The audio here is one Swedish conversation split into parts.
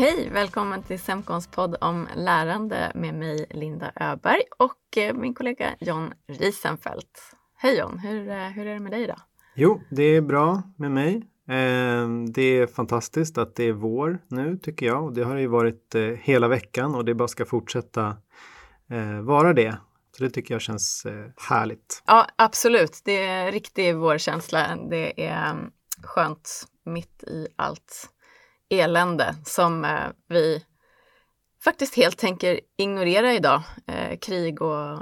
Hej, välkommen till SEMKONs podd om lärande med mig Linda Öberg och min kollega Jon Risenfeldt. Hej Jon, hur är det med dig idag? Jo, det är bra med mig. Det är fantastiskt att det är vår nu tycker jag, och det har ju varit hela veckan och det bara ska fortsätta vara det. Så det tycker jag känns härligt. Ja, absolut. Det är riktigt vår känsla. Det är skönt mitt i allt elände som vi faktiskt helt tänker ignorera idag. Krig och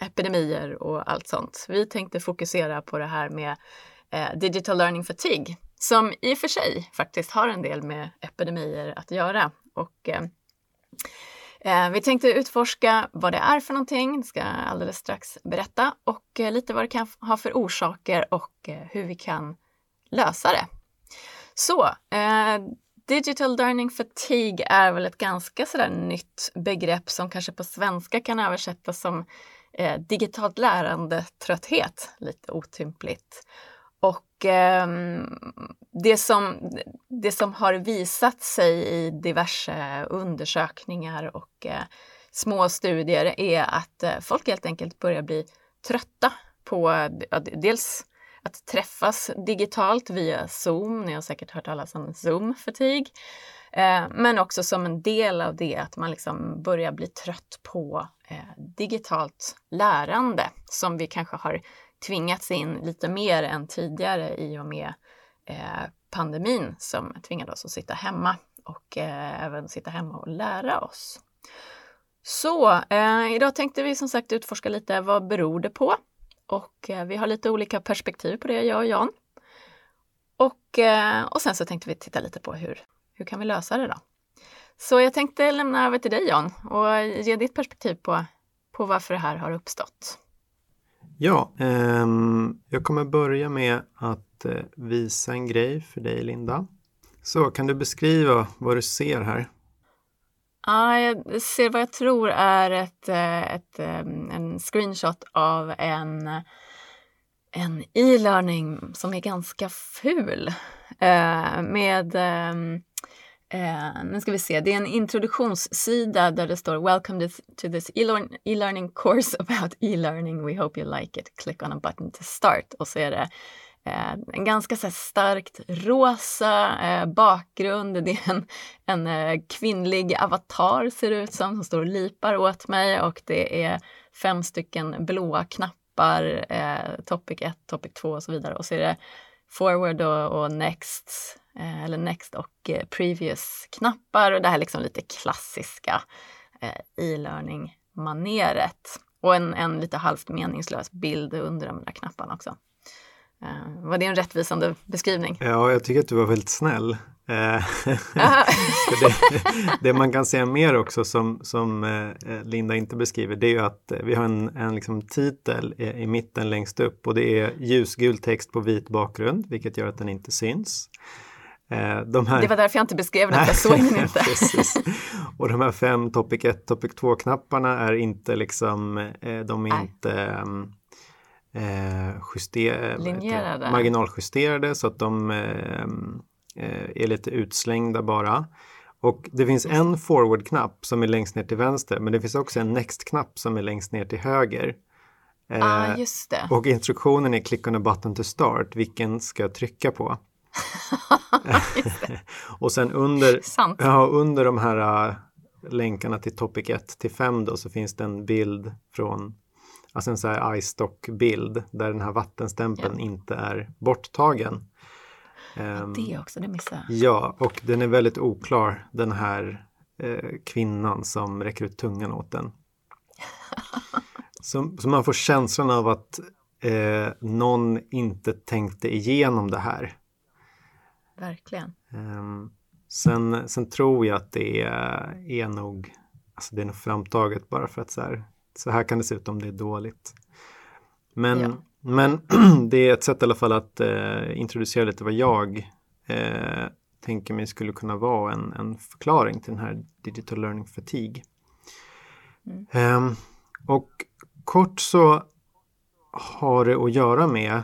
epidemier och allt sånt. Vi tänkte fokusera på det här med digital learning fatigue, som i och för sig faktiskt har en del med epidemier att göra. Och vi tänkte utforska vad det är för någonting, det ska jag alldeles strax berätta, och lite vad det kan ha för orsaker och hur vi kan lösa det. Så, digital learning fatigue är väl ett ganska sådär nytt begrepp som kanske på svenska kan översättas som digitalt lärande trötthet, lite otympligt. Och det som har visat sig i diverse undersökningar och små studier är att folk helt enkelt börjar bli trötta på dels att träffas digitalt via Zoom. Ni har säkert hört talas om Zoom-fatigue. Men också som en del av det att man liksom börjar bli trött på digitalt lärande som vi kanske har tvingats in lite mer än tidigare i och med pandemin som tvingade oss att sitta hemma och även sitta hemma och lära oss. Så idag tänkte vi som sagt utforska lite vad beror det på, och vi har lite olika perspektiv på det, jag och Jan. Och sen så tänkte vi titta lite på hur kan vi lösa det då. Så jag tänkte lämna över till dig Jan och ge ditt perspektiv på varför det här har uppstått. Ja, jag kommer börja med att visa en grej för dig Linda. Så kan du beskriva vad du ser här? Ja, jag ser vad jag tror är en screenshot av en e-learning som är ganska ful. Nu ska vi se, det är en introduktionssida där det står Welcome to this e-learning course about e-learning. We hope you like it. Click on a button to start. Och så är det en ganska så här starkt rosa bakgrund. Det är en kvinnlig avatar ser det ut som står och lipar åt mig. Och det är 5 stycken blåa knappar. Topic 1, topic 2 och så vidare. Och så är det forward och next. Eller next och previous-knappar. Och det här liksom lite klassiska e-learning-maneret. Och en lite halvt meningslös bild under de där knapparna också. Var det en rättvisande beskrivning? Ja, jag tycker att du var väldigt snäll. Det man kan säga mer också som Linda inte beskriver, det är ju att vi har en liksom titel i mitten längst upp. Och det är ljusgul text på vit bakgrund, vilket gör att den inte syns. Det var därför jag inte beskrev det, jag såg den inte. Och de här 5 topic 1, topic 2-knapparna är inte liksom, de är inte marginaljusterade så att de är lite utslängda bara. Och det finns en forward-knapp som är längst ner till vänster, men det finns också en next-knapp som är längst ner till höger. Just det. Och instruktionen är click on a button to start, vilken ska jag trycka på? Och sen under de här länkarna till topic 1 till 5 då, så finns det en bild från, alltså en så här iStock-bild där den här vattenstämpeln inte är borttagen. Det också, det missar. Ja, och den är väldigt oklar, den här kvinnan som räcker ut tungan åt den. Så man får känslan av att någon inte tänkte igenom det här. Verkligen. Sen tror jag att det är nog, alltså det är nog framtaget bara för att så här kan det se ut om det är dåligt. Men det är ett sätt i alla fall att introducera lite vad jag tänker mig skulle kunna vara en förklaring till den här digital learning fatigue. Och kort så har det att göra med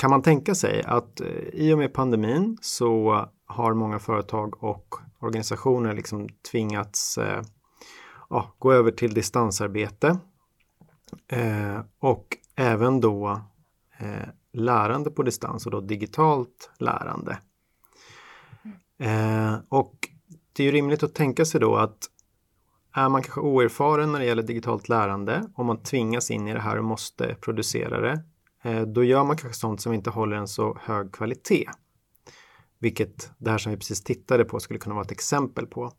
Kan man tänka sig att i och med pandemin så har många företag och organisationer liksom tvingats gå över till distansarbete och även då lärande på distans och då digitalt lärande. Och det är ju rimligt att tänka sig då att är man kanske oerfaren när det gäller digitalt lärande, om man tvingas in i det här och måste producera det, då gör man kanske sånt som inte håller en så hög kvalitet. Vilket det här som vi precis tittade på skulle kunna vara ett exempel på.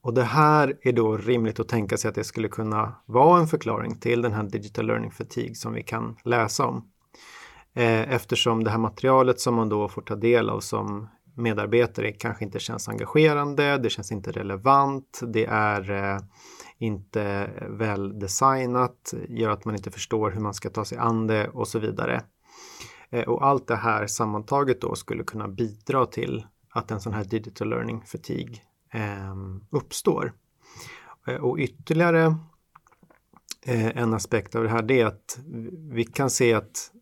Och det här är då rimligt att tänka sig att det skulle kunna vara en förklaring till den här digital learning fatigue som vi kan läsa om. Eftersom det här materialet som man då får ta del av som medarbetare kanske inte känns engagerande, det känns inte relevant, det är inte väl designat, gör att man inte förstår hur man ska ta sig an det och så vidare. Och allt det här sammantaget då skulle kunna bidra till att en sån här digital learning fatigue uppstår. Och ytterligare en aspekt av det här är att vi kan se att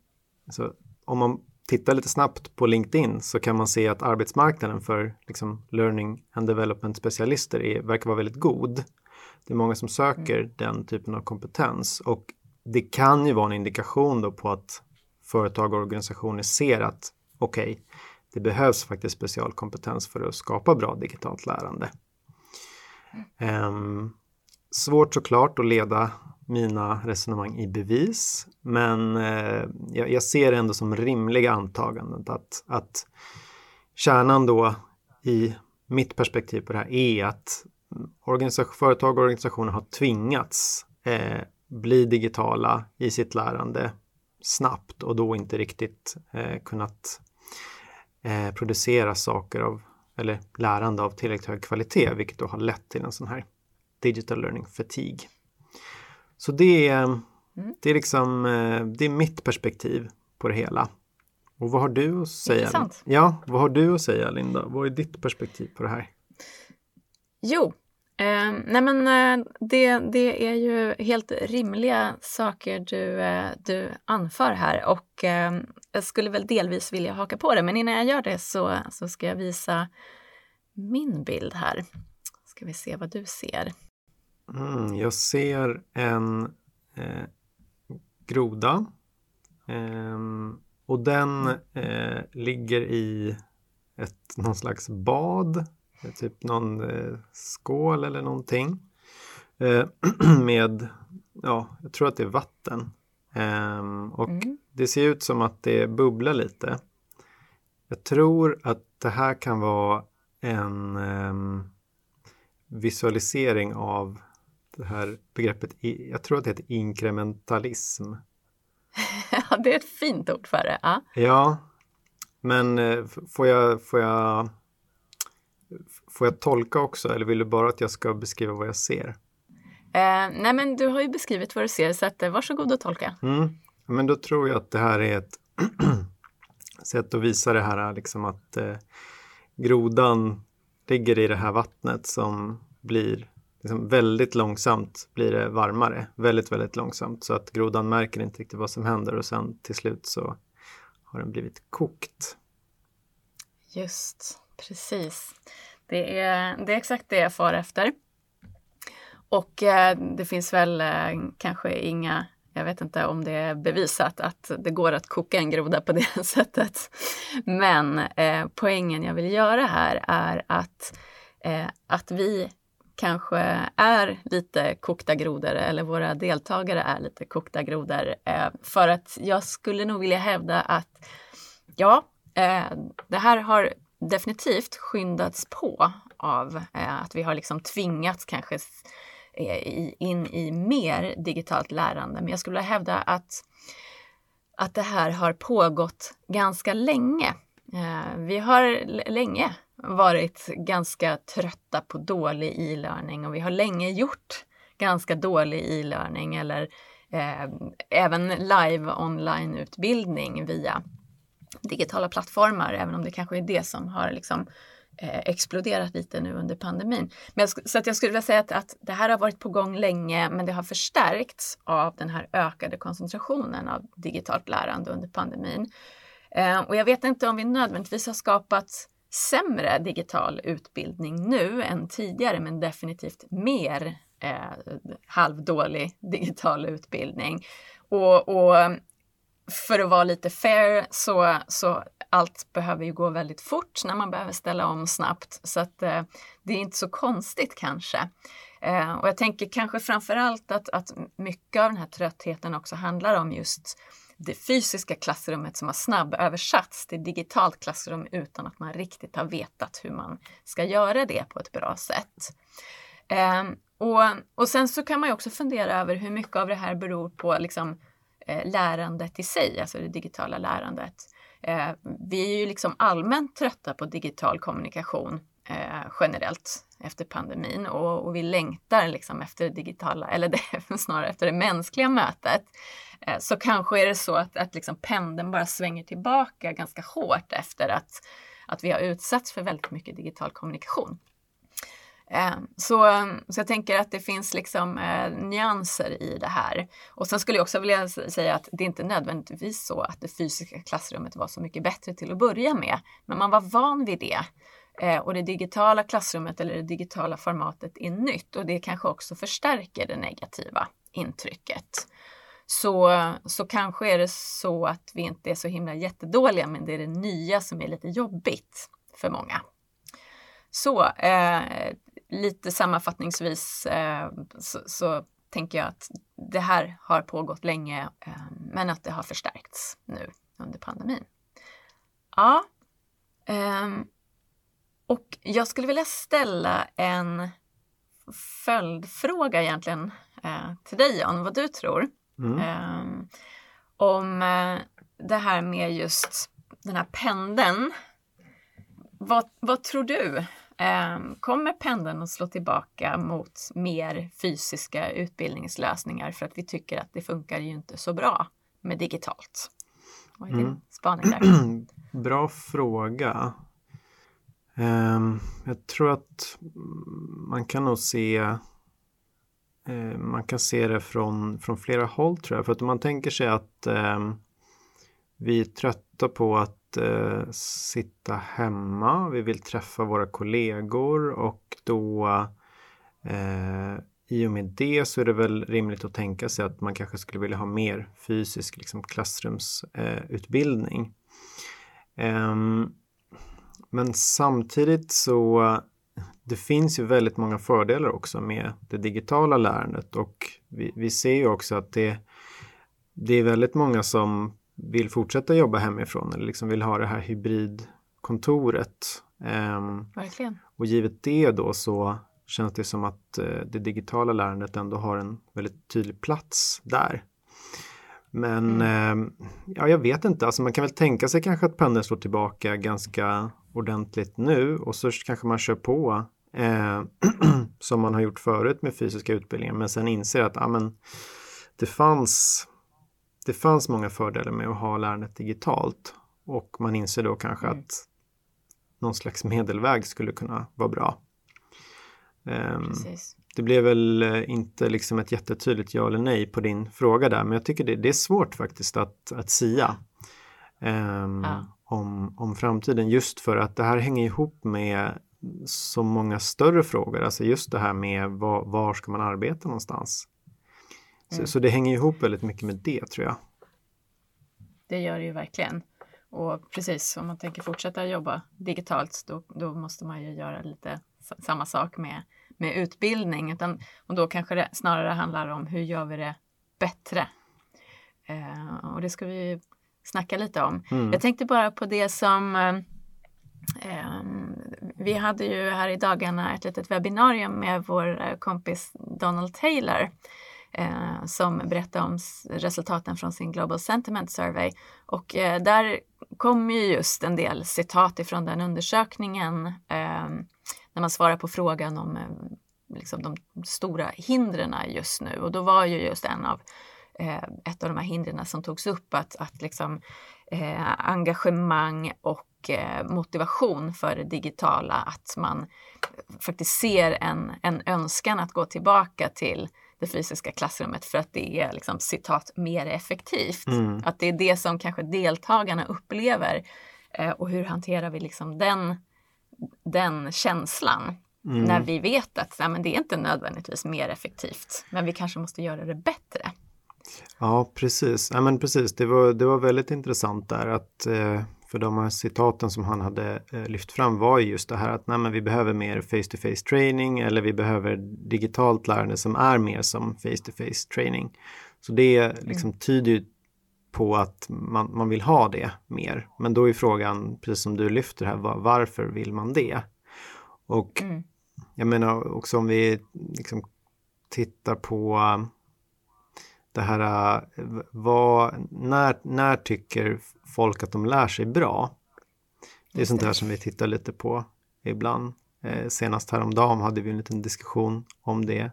alltså, om man tittar lite snabbt på LinkedIn så kan man se att arbetsmarknaden för liksom, learning and development specialister verkar vara väldigt god. Det är många som söker den typen av kompetens och det kan ju vara en indikation då på att företag och organisationer ser att okej, det behövs faktiskt specialkompetens för att skapa bra digitalt lärande. Svårt såklart att leda mina resonemang i bevis, men jag ser det ändå som rimliga antagandet att kärnan då i mitt perspektiv på det här är att företag och organisationer har tvingats bli digitala i sitt lärande snabbt och då inte riktigt kunnat producera saker eller lärande av tillräckligt hög kvalitet, vilket då har lett till en sån här digital learning fatigue. Så det är mitt perspektiv på det hela. Och vad har du att säga? Intressant. Ja, vad har du att säga, Linda? Vad är ditt perspektiv på det här? Jo, det är ju helt rimliga saker du anför här och jag skulle väl delvis vilja haka på det, men innan jag gör det så ska jag visa min bild här. Ska vi se vad du ser. Jag ser en groda och den ligger i någon slags bad, typ någon skål eller någonting med, jag tror att det är vatten och det ser ut som att det bubblar lite. Jag tror att det här kan vara en visualisering av det här begreppet, jag tror att det heter inkrementalism. Ja, det är ett fint ord för det. Ja, men får jag tolka också, eller vill du bara att jag ska beskriva vad jag ser? Nej, men du har ju beskrivit vad du ser, så att, varsågod och tolka. Men då tror jag att det här är ett sätt att visa det här liksom att grodan ligger i det här vattnet som blir liksom väldigt långsamt, blir det varmare. Väldigt, väldigt långsamt. Så att grodan märker inte riktigt vad som händer. Och sen till slut så har den blivit kokt. Just, precis. Det är exakt det jag far efter. Och det finns väl kanske inga... Jag vet inte om det är bevisat att det går att koka en groda på det sättet. Men poängen jag vill göra här är att vi kanske är lite kokta grodor. Eller våra deltagare är lite kokta grodor. För att jag skulle nog vilja hävda att det här har definitivt skyndats på av att vi har liksom tvingats kanske... in i mer digitalt lärande. Men jag skulle hävda att det här har pågått ganska länge. Vi har länge varit ganska trötta på dålig e-learning. Och vi har länge gjort ganska dålig e-learning. Eller även live online-utbildning via digitala plattformar. Även om det kanske är det som har liksom exploderat lite nu under pandemin. Men så att jag skulle vilja säga att det här har varit på gång länge, men det har förstärkts av den här ökade koncentrationen av digitalt lärande under pandemin. Och jag vet inte om vi nödvändigtvis har skapat sämre digital utbildning nu än tidigare, men definitivt mer halvdålig digital utbildning. Och för att vara lite fair så allt behöver ju gå väldigt fort när man behöver ställa om snabbt. Så att, det är inte så konstigt kanske. Och jag tänker kanske framförallt att mycket av den här tröttheten också handlar om just det fysiska klassrummet som har snabböversatts till digitalt klassrum utan att man riktigt har vetat hur man ska göra det på ett bra sätt. Och sen så kan man ju också fundera över hur mycket av det här beror på liksom, lärandet i sig, alltså det digitala lärandet. Vi är ju liksom allmänt trötta på digital kommunikation generellt efter pandemin och vi längtar liksom efter det digitala, eller det, snarare efter det mänskliga mötet. Så kanske är det så att liksom pendeln bara svänger tillbaka ganska hårt efter att vi har utsatts för väldigt mycket digital kommunikation. Så jag tänker att det finns liksom nyanser i det här. Och sen skulle jag också vilja säga att det inte nödvändigtvis så att det fysiska klassrummet var så mycket bättre till att börja med. Men man var van vid det. Och det digitala klassrummet eller det digitala formatet är nytt. Och det kanske också förstärker det negativa intrycket. Så kanske är det så att vi inte är så himla jättedåliga, men det är det nya som är lite jobbigt för många. Lite sammanfattningsvis så tänker jag att det här har pågått länge men att det har förstärkts nu under pandemin. Ja, och jag skulle vilja ställa en följdfråga egentligen till dig Jon, vad du tror om det här med just den här pendeln. Vad tror du? Kommer pendeln att slå tillbaka mot mer fysiska utbildningslösningar för att vi tycker att det funkar ju inte så bra med digitalt? Vad är din spaning där? Bra fråga. Jag tror att man kan nog se det från flera håll tror jag. För att om man tänker sig att vi är trötta på att sitta hemma, vi vill träffa våra kollegor och då i och med det så är det väl rimligt att tänka sig att man kanske skulle vilja ha mer fysisk liksom, klassrumsutbildning. Men samtidigt så det finns ju väldigt många fördelar också med det digitala lärandet och vi ser ju också att det är väldigt många som vill fortsätta jobba hemifrån eller liksom vill ha det här hybridkontoret. Verkligen. Och givet det då så känns det som att det digitala lärandet ändå har en väldigt tydlig plats där. Men jag vet inte. Alltså man kan väl tänka sig kanske att pendeln slår tillbaka ganska ordentligt nu och så kanske man kör på som man har gjort förut med fysiska utbildningar men sen inser att det fanns många fördelar med att ha lärandet digitalt och man inser då kanske att någon slags medelväg skulle kunna vara bra. Det blev väl inte liksom ett jättetydligt ja eller nej på din fråga där, men jag tycker det är svårt faktiskt att sia om framtiden just för att det här hänger ihop med så många större frågor, alltså just det här med var ska man arbeta någonstans? Så det hänger ihop väldigt mycket med det tror jag. Det gör det ju verkligen. Och precis, om man tänker fortsätta jobba digitalt då måste man ju göra lite samma sak med utbildning. Och då kanske det snarare handlar om hur gör vi det bättre. Och det ska vi ju snacka lite om. Jag tänkte bara på det som... vi hade ju här i dagarna ett litet webbinarium med vår kompis Donald Taylor- som berättar om resultaten från sin Global Sentiment Survey. Och där kom ju just en del citat ifrån den undersökningen när man svarar på frågan om liksom de stora hindren just nu. Och då var ju just ett av de här hindren som togs upp att liksom, engagemang och och motivation för det digitala, att man faktiskt ser en önskan att gå tillbaka till det fysiska klassrummet för att det är liksom, citat, mer effektivt. Mm. Att det är det som kanske deltagarna upplever, och hur hanterar vi liksom den känslan. Mm. När vi vet att nej, men det är inte nödvändigtvis mer effektivt, men vi kanske måste göra det bättre. Ja, precis. Ja, men precis. Det var väldigt intressant där, att för de här citaten som han hade lyft fram var just det här att nej, men vi behöver mer face-to-face training, eller vi behöver digitalt lärande som är mer som face-to-face training. Så det liksom tyder ju på att man vill ha det mer. Men då är frågan, precis som du lyfter här, varför vill man det? Och jag menar också om vi liksom tittar på det här, när tycker folk att de lär sig bra? Det är sånt där som vi tittar lite på ibland. Senast häromdagen hade vi en liten diskussion om det.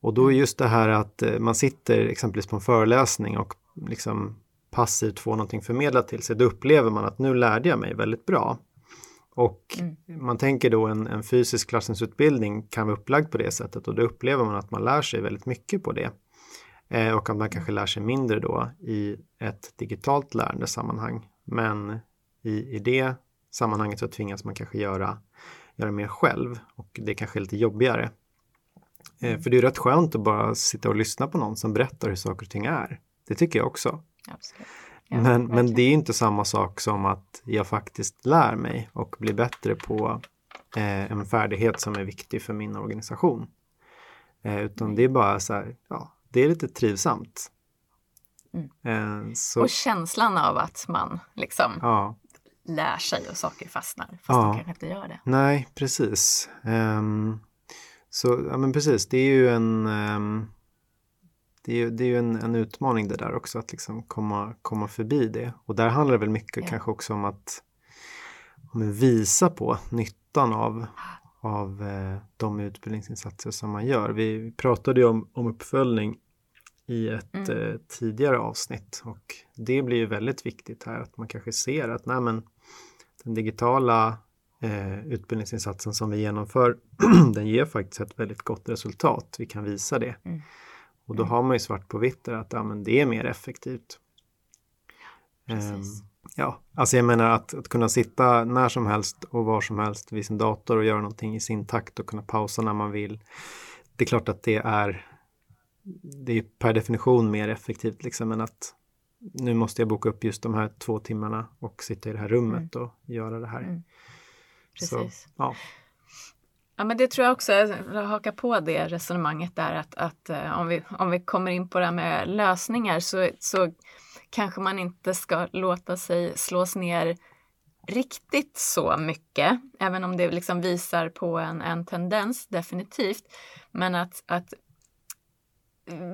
Och då är just det här att man sitter exempelvis på en föreläsning och liksom passivt får någonting förmedlat till sig. Då upplever man att nu lärde jag mig väldigt bra. Och man tänker då en fysisk klassensutbildning kan vara upplagd på det sättet, och då upplever man att man lär sig väldigt mycket på det. Och att man kanske lär sig mindre då i ett digitalt lärande sammanhang. Men i det sammanhanget så tvingas man kanske göra mer själv, och det kanske är lite jobbigare. För det är rätt skönt att bara sitta och lyssna på någon som berättar hur saker och ting är. Det tycker jag också. Absolut. Ja, men det är inte samma sak som att jag faktiskt lär mig och blir bättre på en färdighet som är viktig för min organisation. Utan det är bara så här, ja, det är lite trivsamt. Mm. Så, och känslan av att man liksom lär sig och saker fastnar, fast man kanske inte gör det. Nej, precis. Så, ja men precis, det är ju en... Det är ju en utmaning det där också, att liksom komma förbi det. Och där handlar det väl mycket kanske också om att visa på nyttan av de utbildningsinsatser som man gör. Vi pratade ju om uppföljning i ett tidigare avsnitt, och det blir ju väldigt viktigt här, att man kanske ser att nej, men den digitala utbildningsinsatsen som vi genomför den ger faktiskt ett väldigt gott resultat. Vi kan visa det. Mm. Och då har man ju svart på vitt att ja, men det är mer effektivt. Ja, alltså jag menar att kunna sitta när som helst och var som helst vid sin dator och göra någonting i sin takt och kunna pausa när man vill. Det är klart att det är per definition mer effektivt liksom, än att nu måste jag boka upp just de här 2 timmarna och sitta i det här rummet och göra det här. Mm. Precis. Så, ja, men det tror jag också, jag hakar på det resonemanget där, att om vi kommer in på det här med lösningar, så kanske man inte ska låta sig slås ner riktigt så mycket, även om det liksom visar på en tendens definitivt, men att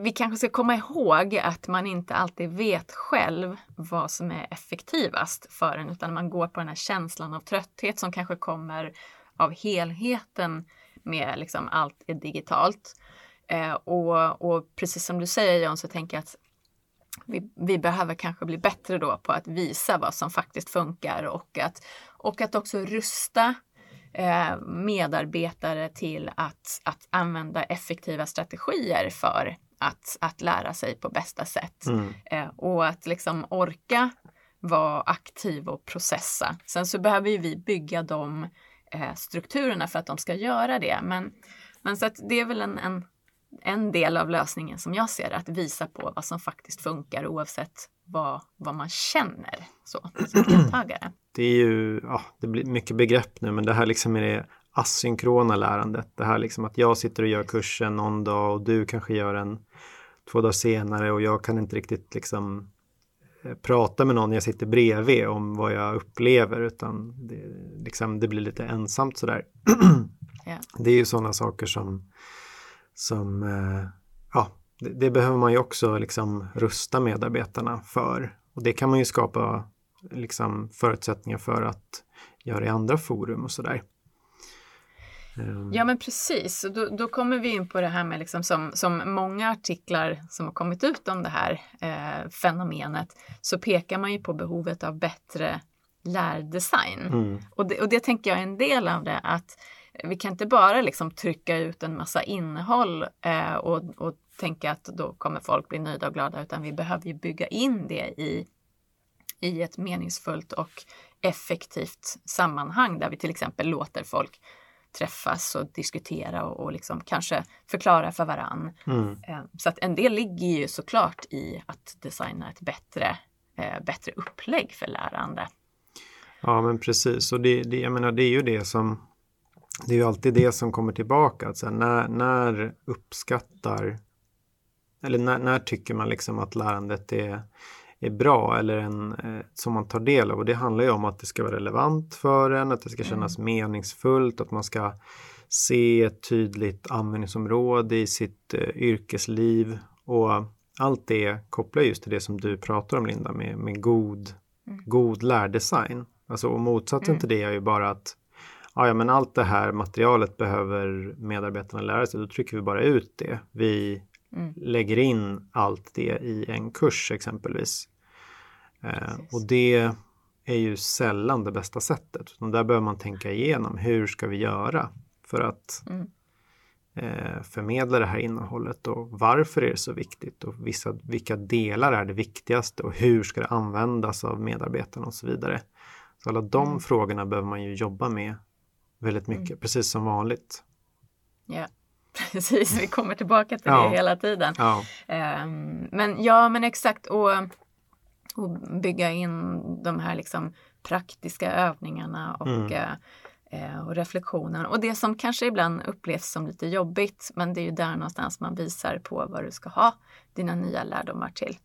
vi kanske ska komma ihåg att man inte alltid vet själv vad som är effektivast för en, utan man går på den här känslan av trötthet som kanske kommer av helheten med liksom allt är digitalt. Och precis som du säger, Jon, så tänker jag att vi behöver kanske bli bättre då på att visa vad som faktiskt funkar, och att också rusta medarbetare till att använda effektiva strategier för att lära sig på bästa sätt. Och att liksom orka vara aktiv och processa. Sen så behöver ju vi bygga de strukturerna för att de ska göra det, men så att det är väl en del av lösningen som jag ser, att visa på vad som faktiskt funkar oavsett vad man känner som deltagare. Det är ju, det blir mycket begrepp nu, men det här liksom är det asynkrona lärandet, det här liksom att jag sitter och gör kursen någon dag och du kanske gör en 2 dagar senare, och jag kan inte riktigt liksom prata med någon jag sitter bredvid om vad jag upplever, utan det blir lite ensamt sådär. Det är ju sådana saker som det behöver man ju också liksom rusta medarbetarna för, och det kan man ju skapa liksom förutsättningar för att göra i andra forum och sådär. Ja, men precis. Då kommer vi in på det här med liksom som många artiklar som har kommit ut om det här fenomenet, så pekar man ju på behovet av bättre lärdesign. Mm. Och det tänker jag är en del av det, att vi kan inte bara liksom trycka ut en massa innehåll och tänka att då kommer folk bli nöjda och glada, utan vi behöver ju bygga in det i ett meningsfullt och effektivt sammanhang där vi till exempel låter folk träffas och diskutera och liksom kanske förklara för varann. Mm. Så att en del ligger ju såklart i att designa ett bättre upplägg för lärande. Ja, men precis. Och jag menar, det är ju det som, det är ju alltid det som kommer tillbaka. Alltså, när uppskattar, eller när tycker man liksom att lärandet är bra eller som man tar del av. Och det handlar ju om att det ska vara relevant för en, att det ska kännas meningsfullt, att man ska se ett tydligt användningsområde i sitt yrkesliv. Och allt det kopplar just till det som du pratar om, Linda, med god lärdesign. Alltså, och motsatsen till det är ju bara att men allt det här materialet behöver medarbetarna lära sig, då trycker vi bara ut det. Vi lägger in allt det i en kurs exempelvis. Och det är ju sällan det bästa sättet. Och där bör man tänka igenom, hur ska vi göra för att förmedla det här innehållet, och varför är det så viktigt, och vilka delar är det viktigaste, och hur ska det användas av medarbetarna och så vidare. Så alla de frågorna behöver man ju jobba med väldigt mycket, precis som vanligt. Ja, precis. Vi kommer tillbaka till det hela tiden. Ja. Men exakt. Och bygga in de här liksom praktiska övningarna och reflektionerna. Och det som kanske ibland upplevs som lite jobbigt, men det är ju där någonstans man visar på vad du ska ha dina nya lärdomar till.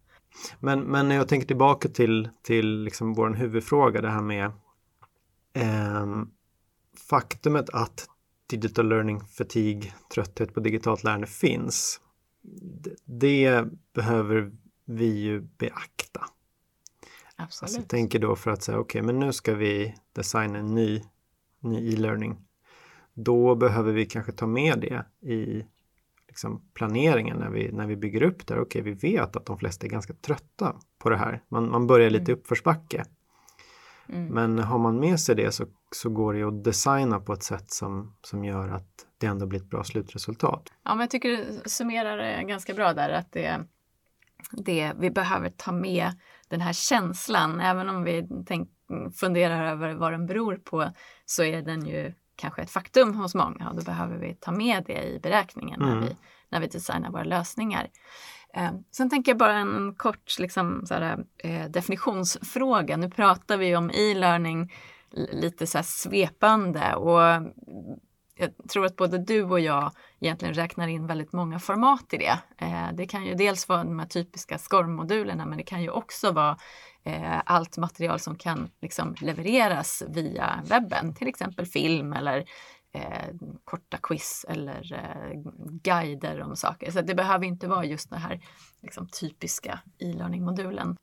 Men när jag tänker tillbaka till liksom vår huvudfråga, det här med faktumet att digital learning fatigue, trötthet på digitalt lärande finns, det behöver vi ju beakta. Absolut. Alltså, jag tänker då, för att säga okej, men nu ska vi designa en ny e-learning. Då behöver vi kanske ta med det i liksom planeringen när vi bygger upp där. Okej, vi vet att de flesta är ganska trötta på det här. Man börjar lite uppförsbacke. Mm. Men har man med sig det så går det att designa på ett sätt som gör att det ändå blir ett bra slutresultat. Ja, men jag tycker du summerar det ganska bra där, att det vi behöver ta med den här känslan. Även om vi funderar över vad den beror på, så är den ju kanske ett faktum hos många, och då behöver vi ta med det i beräkningen när vi designar våra lösningar. Sen tänker jag bara en kort liksom, definitionsfråga. Nu pratar vi om e-learning lite så här svepande, och jag tror att både du och jag egentligen räknar in väldigt många format i det. Det kan ju dels vara de här typiska skormodulerna, men det kan ju också vara allt material som kan liksom levereras via webben, till exempel film eller korta quiz eller guider om saker. Så det behöver inte vara just den här liksom typiska e-learning-modulen.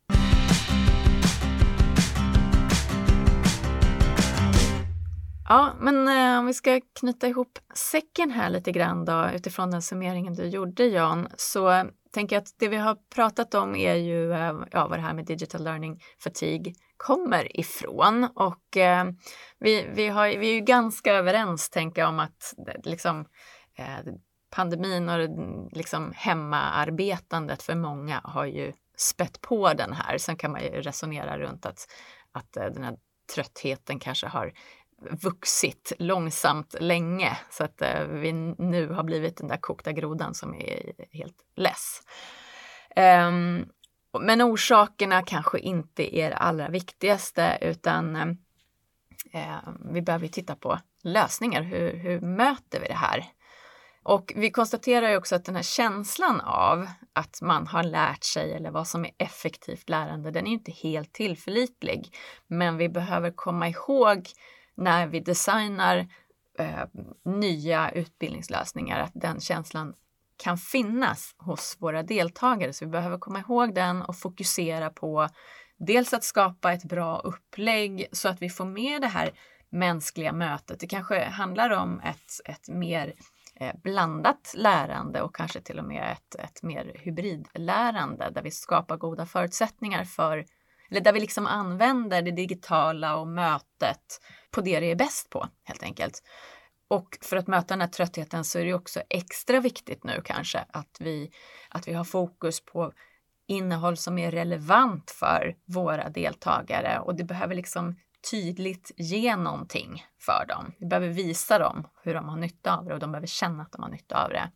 Ja, men om vi ska knyta ihop säcken här lite grann då, utifrån den summeringen du gjorde, Jan, så tänker jag att det vi har pratat om är ju vad det här med digital learning fatigue kommer ifrån. Och vi är ju ganska överens, tänker jag, om att liksom, pandemin och liksom hemmaarbetandet för många har ju spett på den här. Sen kan man ju resonera runt att den här tröttheten kanske har vuxit långsamt länge, så att vi nu har blivit den där kokta grodan som är helt less. Men orsakerna kanske inte är det allra viktigaste, utan vi behöver titta på lösningar. Hur möter vi det här? Och vi konstaterar ju också att den här känslan av att man har lärt sig, eller vad som är effektivt lärande, den är ju inte helt tillförlitlig. Men vi behöver komma ihåg när vi designar nya utbildningslösningar, att den känslan kan finnas hos våra deltagare. Så vi behöver komma ihåg den och fokusera på dels att skapa ett bra upplägg så att vi får med det här mänskliga mötet. Det kanske handlar om ett mer blandat lärande, och kanske till och med ett mer hybridlärande, där vi skapar goda förutsättningar för eller där vi liksom använder det digitala och mötet på det är bäst på helt enkelt. Och för att möta den här tröttheten så är det också extra viktigt nu kanske att vi har fokus på innehåll som är relevant för våra deltagare, och det behöver liksom tydligt ge någonting för dem. Vi behöver visa dem hur de har nytta av det och de behöver känna att de har nytta av det.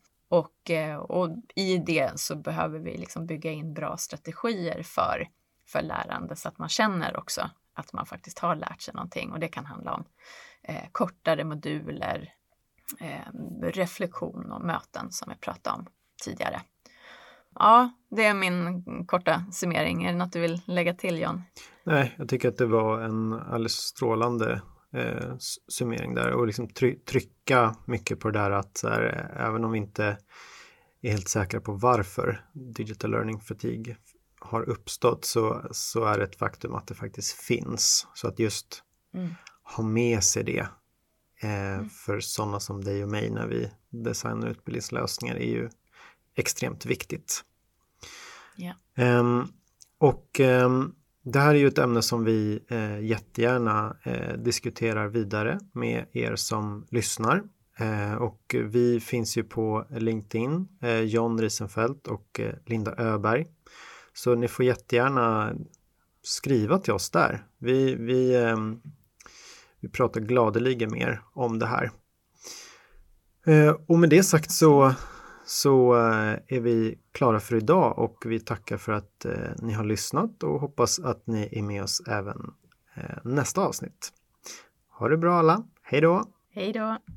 Och i det så behöver vi liksom bygga in bra strategier för lärande så att man känner också att man faktiskt har lärt sig någonting. Och det kan handla om kortare moduler, reflektion och möten som vi pratade om tidigare. Ja, det är min korta summering. Är det något du vill lägga till, Jon? Nej, jag tycker att det var en alldeles strålande summering där, och liksom trycka mycket på det där att så här, även om vi inte är helt säkra på varför digital learning fatigue har uppstått så är det ett faktum att det faktiskt finns. Så att just ha med sig det för sådana som dig och mig när vi designar utbildningslösningar är ju extremt viktigt. Yeah. Det här är ju ett ämne som vi jättegärna diskuterar vidare med er som lyssnar. Och vi finns ju på LinkedIn, Jon Risenfeldt och Linda Öberg. Så ni får jättegärna skriva till oss där. Vi pratar gladeligen mer om det här. Och med det sagt så är vi klara för idag, och vi tackar för att ni har lyssnat och hoppas att ni är med oss även nästa avsnitt. Ha det bra alla. Hej då! Hej då!